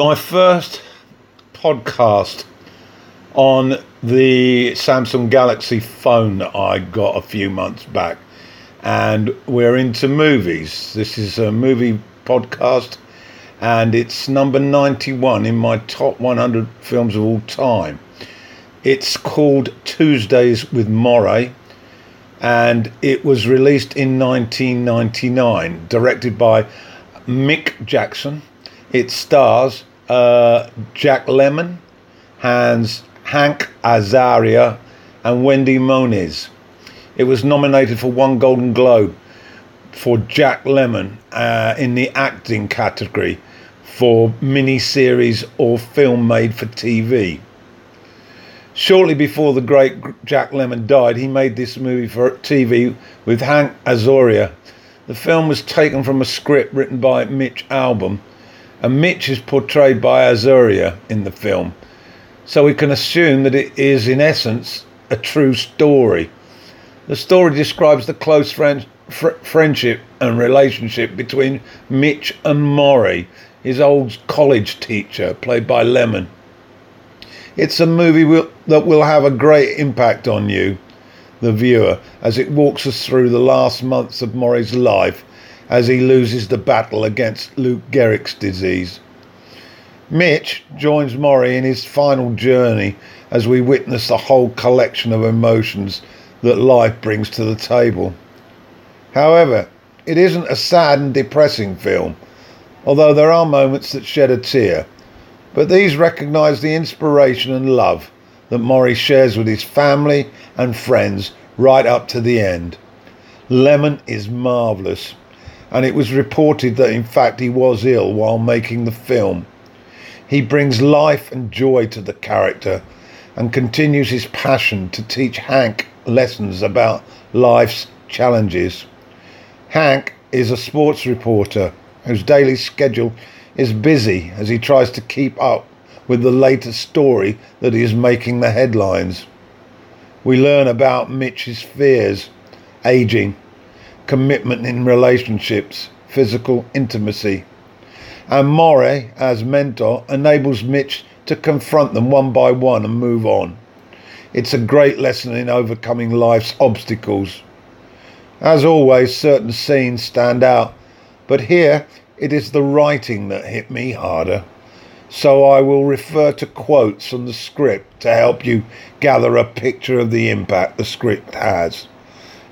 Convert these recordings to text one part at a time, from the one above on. my first podcast on the Samsung Galaxy phone that I got a few months back, and we're into movies. This is a movie podcast, and it's number 91 in my top 100 films of all time. It's called Tuesdays with Morrie, and it was released in 1999, directed by Mick Jackson. It stars Jack Lemmon, Hank Azaria and Wendy Moniz. It was nominated for one Golden Globe for Jack Lemmon in the acting category for miniseries or film made for TV. Shortly before the great Jack Lemmon died, he made this movie for TV with Hank Azaria. The film was taken from a script written by Mitch Albom, and Mitch is portrayed by Azaria in the film. So we can assume that it is, in essence, a true story. The story describes the close friendship and relationship between Mitch and Morrie, his old college teacher, played by Lemmon. It's a movie that will have a great impact on you, the viewer, as it walks us through the last months of Morrie's life as he loses the battle against Luke Gehrig's disease. Mitch joins Morrie in his final journey as we witness the whole collection of emotions that life brings to the table. However, it isn't a sad and depressing film, although there are moments that shed a tear. But these recognise the inspiration and love that Morrie shares with his family and friends right up to the end. Lemmon is marvellous, and it was reported that in fact he was ill while making the film. He brings life and joy to the character and continues his passion to teach Hank lessons about life's challenges. Hank is a sports reporter whose daily schedule is busy as he tries to keep up with the latest story that is making the headlines. We learn about Mitch's fears, ageing, commitment in relationships, physical intimacy. And Morrie, as mentor, enables Mitch to confront them one by one and move on. It's a great lesson in overcoming life's obstacles. As always, certain scenes stand out, but here it is the writing that hit me harder. So I will refer to quotes from the script to help you gather a picture of the impact the script has.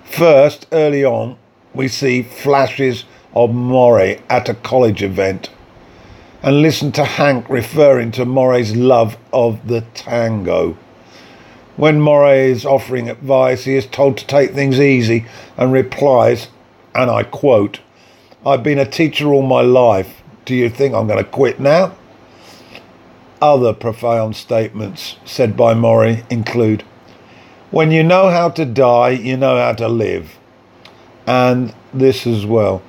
First, early on, we see flashes of Morrie at a college event, and listen to Hank referring to Morrie's love of the tango. When Morrie is offering advice, he is told to take things easy and replies, and I quote, "I've been a teacher all my life. Do you think I'm going to quit now?" Other profound statements said by Morrie include, "When you know how to die, you know how to live." And this as well,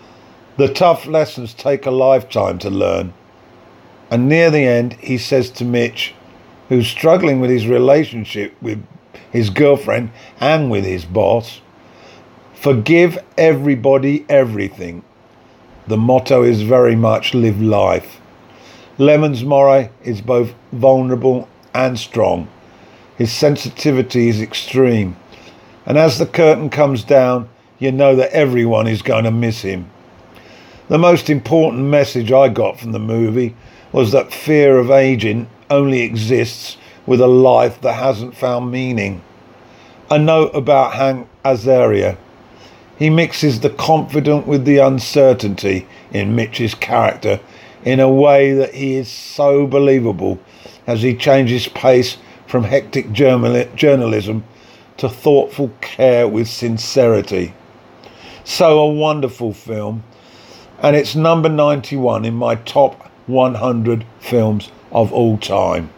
"The tough lessons take a lifetime to learn." And near the end, he says to Mitch, who's struggling with his relationship with his girlfriend and with his boss, "Forgive everybody, everything." The motto is very much live life. Lemmon's Morrie is both vulnerable and strong. His sensitivity is extreme. And as the curtain comes down, you know that everyone is going to miss him. The most important message I got from the movie was that fear of aging only exists with a life that hasn't found meaning. A note about Hank Azaria. He mixes the confident with the uncertainty in Mitch's character in a way that he is so believable as he changes pace from hectic journalism to thoughtful care with sincerity. So a wonderful film. And it's number 91 in my top 100 films of all time.